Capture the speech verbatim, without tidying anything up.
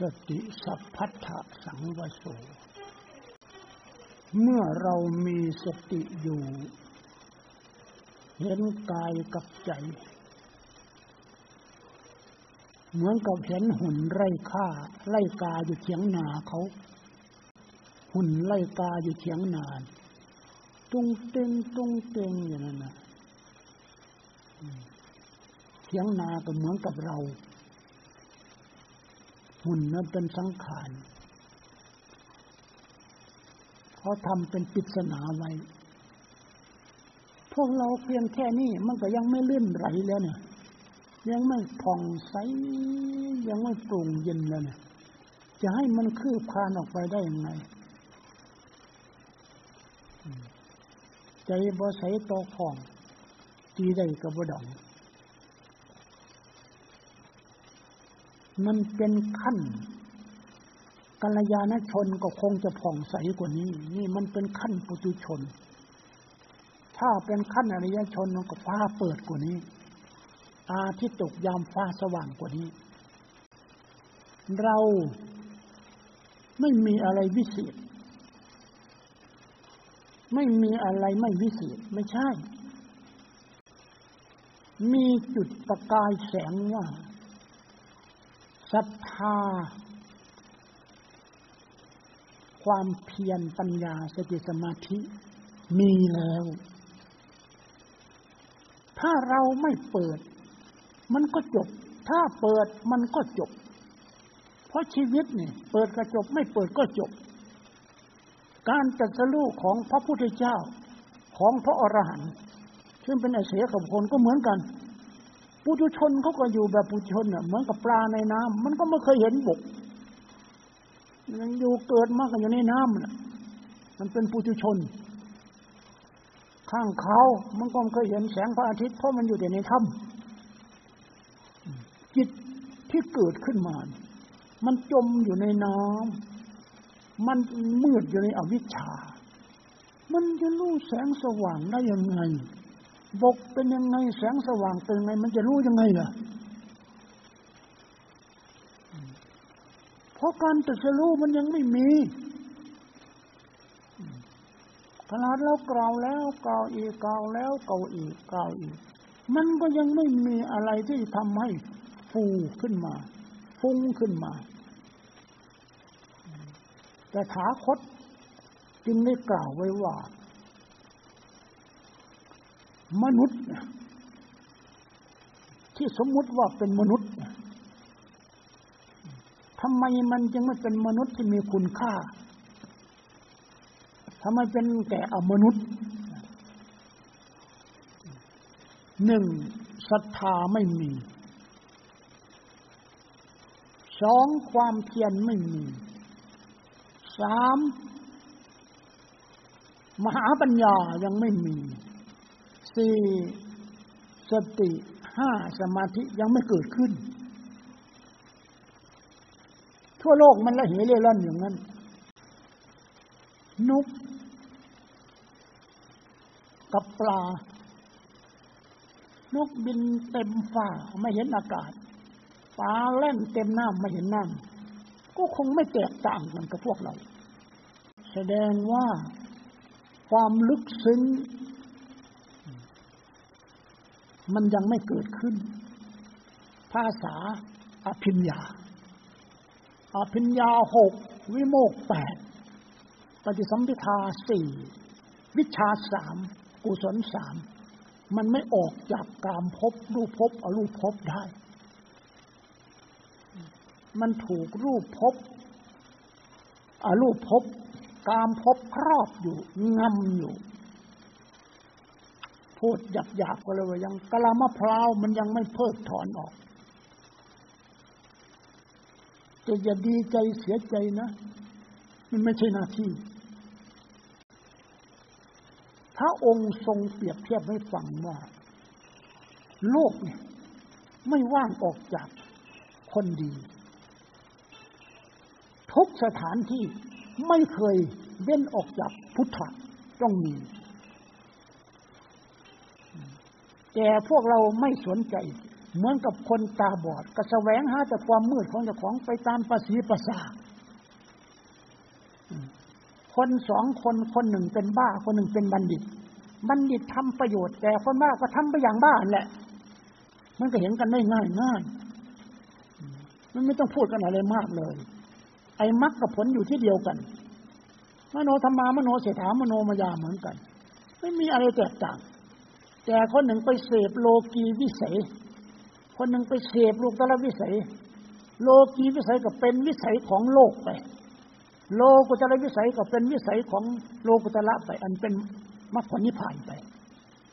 สติสัพพัทธสังวโสเมื่อเรามีสติอยู่เห็นกายกับใจเหมือนกับเห็นหุ่นไล่ฆ่าไล่กาอยู่เถียงนาเขาหุ่นไล่กาอยู่เถียงนานตุ้งเต็งตุ้งเต็งอย่างนั้นนะเถียงนาก็เหมือนกับเราหุ่นนั้นเป็นสังขารเขาทำเป็นปริศนาไว้พวกเราเพียงแค่นี้มันก็ยังไม่ลื่นไหลแล้วเนี่ยยังไม่ผ่องใสยังไม่โปร่งเย็นแล้วเนี่ยจะให้มันคืบคลานออกไปได้ยังไงใจบ่ใสตกผ่องตีได้ก็บ่ดองมันเป็นขั้นกัลยาณชนก็คงจะผ่องใสกว่านี้นี่มันเป็นขั้นปุถุชนถ้าเป็นขั้นอริยชนมันก็ฟ้าเปิดกว่านี้อาทิตย์ตกยามฟ้าสว่างกว่านี้เราไม่มีอะไรวิเศษไม่มีอะไรไม่วิเศษไม่ใช่มีจุดประกายแสงว่าศรัทธาความเพียรปัญญาสติสมาธิมีแล้วถ้าเราไม่เปิดมันก็จบถ้าเปิดมันก็จบเพราะชีวิตนี่เปิดก็จบไม่เปิดก็จบการตรัสรู้ของพระพุทธเจ้าของพระอรหันต์ซึ่งเป็นอเสขบุคคลก็เหมือนกันปุถุชนเขาก็อยู่แบบปุถุชนน่ะเหมือนกับปลาในน้ำมันก็ไม่เคยเห็นบกมันอยู่เกิดมากกันอยู่ในน้ำน่ะมันเป็นปุถุชนข้างเขามันก็ไม่เคยเห็นแสงพระอาทิตย์เพราะมันอยู่แต่ในถ้ำจิตที่เกิดขึ้นมามันจมอยู่ในน้ำมันมืดอยู่ในอวิชชามันจะรู้แสงสว่างได้ยังไงบกเป็นยังไงแสงสว่างเป็นยังไงมันจะรู้ยังไงล่ะเพราะการตรัสรู้มันยังไม่มีขนาดเรากล่าวแล้วกล่าวอีกกล่าวแล้วกล่าวอีกกล่าวอีกมันก็ยังไม่มีอะไรที่ทำให้ฟูขึ้นมาฟุ้งขึ้นมาแต่ถาคตจึงได้กล่าวไว้ว่ามนุษย์ที่สมมุติว่าเป็นมนุษย์ทำไมมันจึงไม่เป็นมนุษย์ที่มีคุณค่าทำไมเป็นแต่อมนุษย์หนึ่งศรัทธาไม่มีสองความเพียรไม่มีสามมหาปัญญายังไม่มีสี่สติห้าสมาธิยังไม่เกิดขึ้นทั่วโลกมันละเหเร่ร่อนอย่างนั้นนกกับปลานกบินเต็มฟ้าไม่เห็นอากาศปลาแล่นเต็มน้ำไม่เห็นน้ำก็คงไม่แตกต่างกันกับพวกเราแสดงว่าความลึกซึ้งมันยังไม่เกิดขึ้นภาษาอภิญญาอภิญญาหกวิโมกข์แปดปฏิสัมภิทาสี่วิชาสามกุศลสามมันไม่ออกจากกามภพรูปภพอรูปภพได้มันถูกรูปภพอรูปภพกามภพครอบอยู่งำอยู่พูดหยาบๆก็เลยว่ายังกะลามะพร้าวมันยังไม่เพิกถอนออกแต่อย่าดีใจเสียใจนะมันไม่ใช่หน้าที่พระองค์ทรงเปรียบเทียบให้ฟังว่าโลกเนี่ยไม่ว่างออกจากคนดีทุกสถานที่ไม่เคยเว้นออกจากพุทธะต้องมีแต่พวกเราไม่สนใจ เหมือนกับคนตาบอดก็แสวงหาแต่ความมืดของเจ้าของไปตามประสีประสาคนสองคนคนหนึ่งเป็นบ้าคนหนึ่งเป็นบัณฑิตบัณฑิตทำประโยชน์แต่คนบ้าก็ทำไปอย่างบ้าแหละมันก็เห็นกันได้ง่ายง่ายมันไม่ต้องพูดกันอะไรมากเลยไอ้มรรคกับผลอยู่ที่เดียวกันมโนธรรมามโนเศรษฐามโนมายาเหมือนกันไม่มีอะไรแตกต่างแต่คนหนึ่งไปเสพโลกีวิสัยคนหนึ่งไปเสพโลกุตระวิสัยโลกีวิสัยก็เป็นวิสัยของโลกไปโลกุตระวิสัยก็เป็นวิสัยของโลกุตระไปอันเป็นมรรคผลนิพพานไป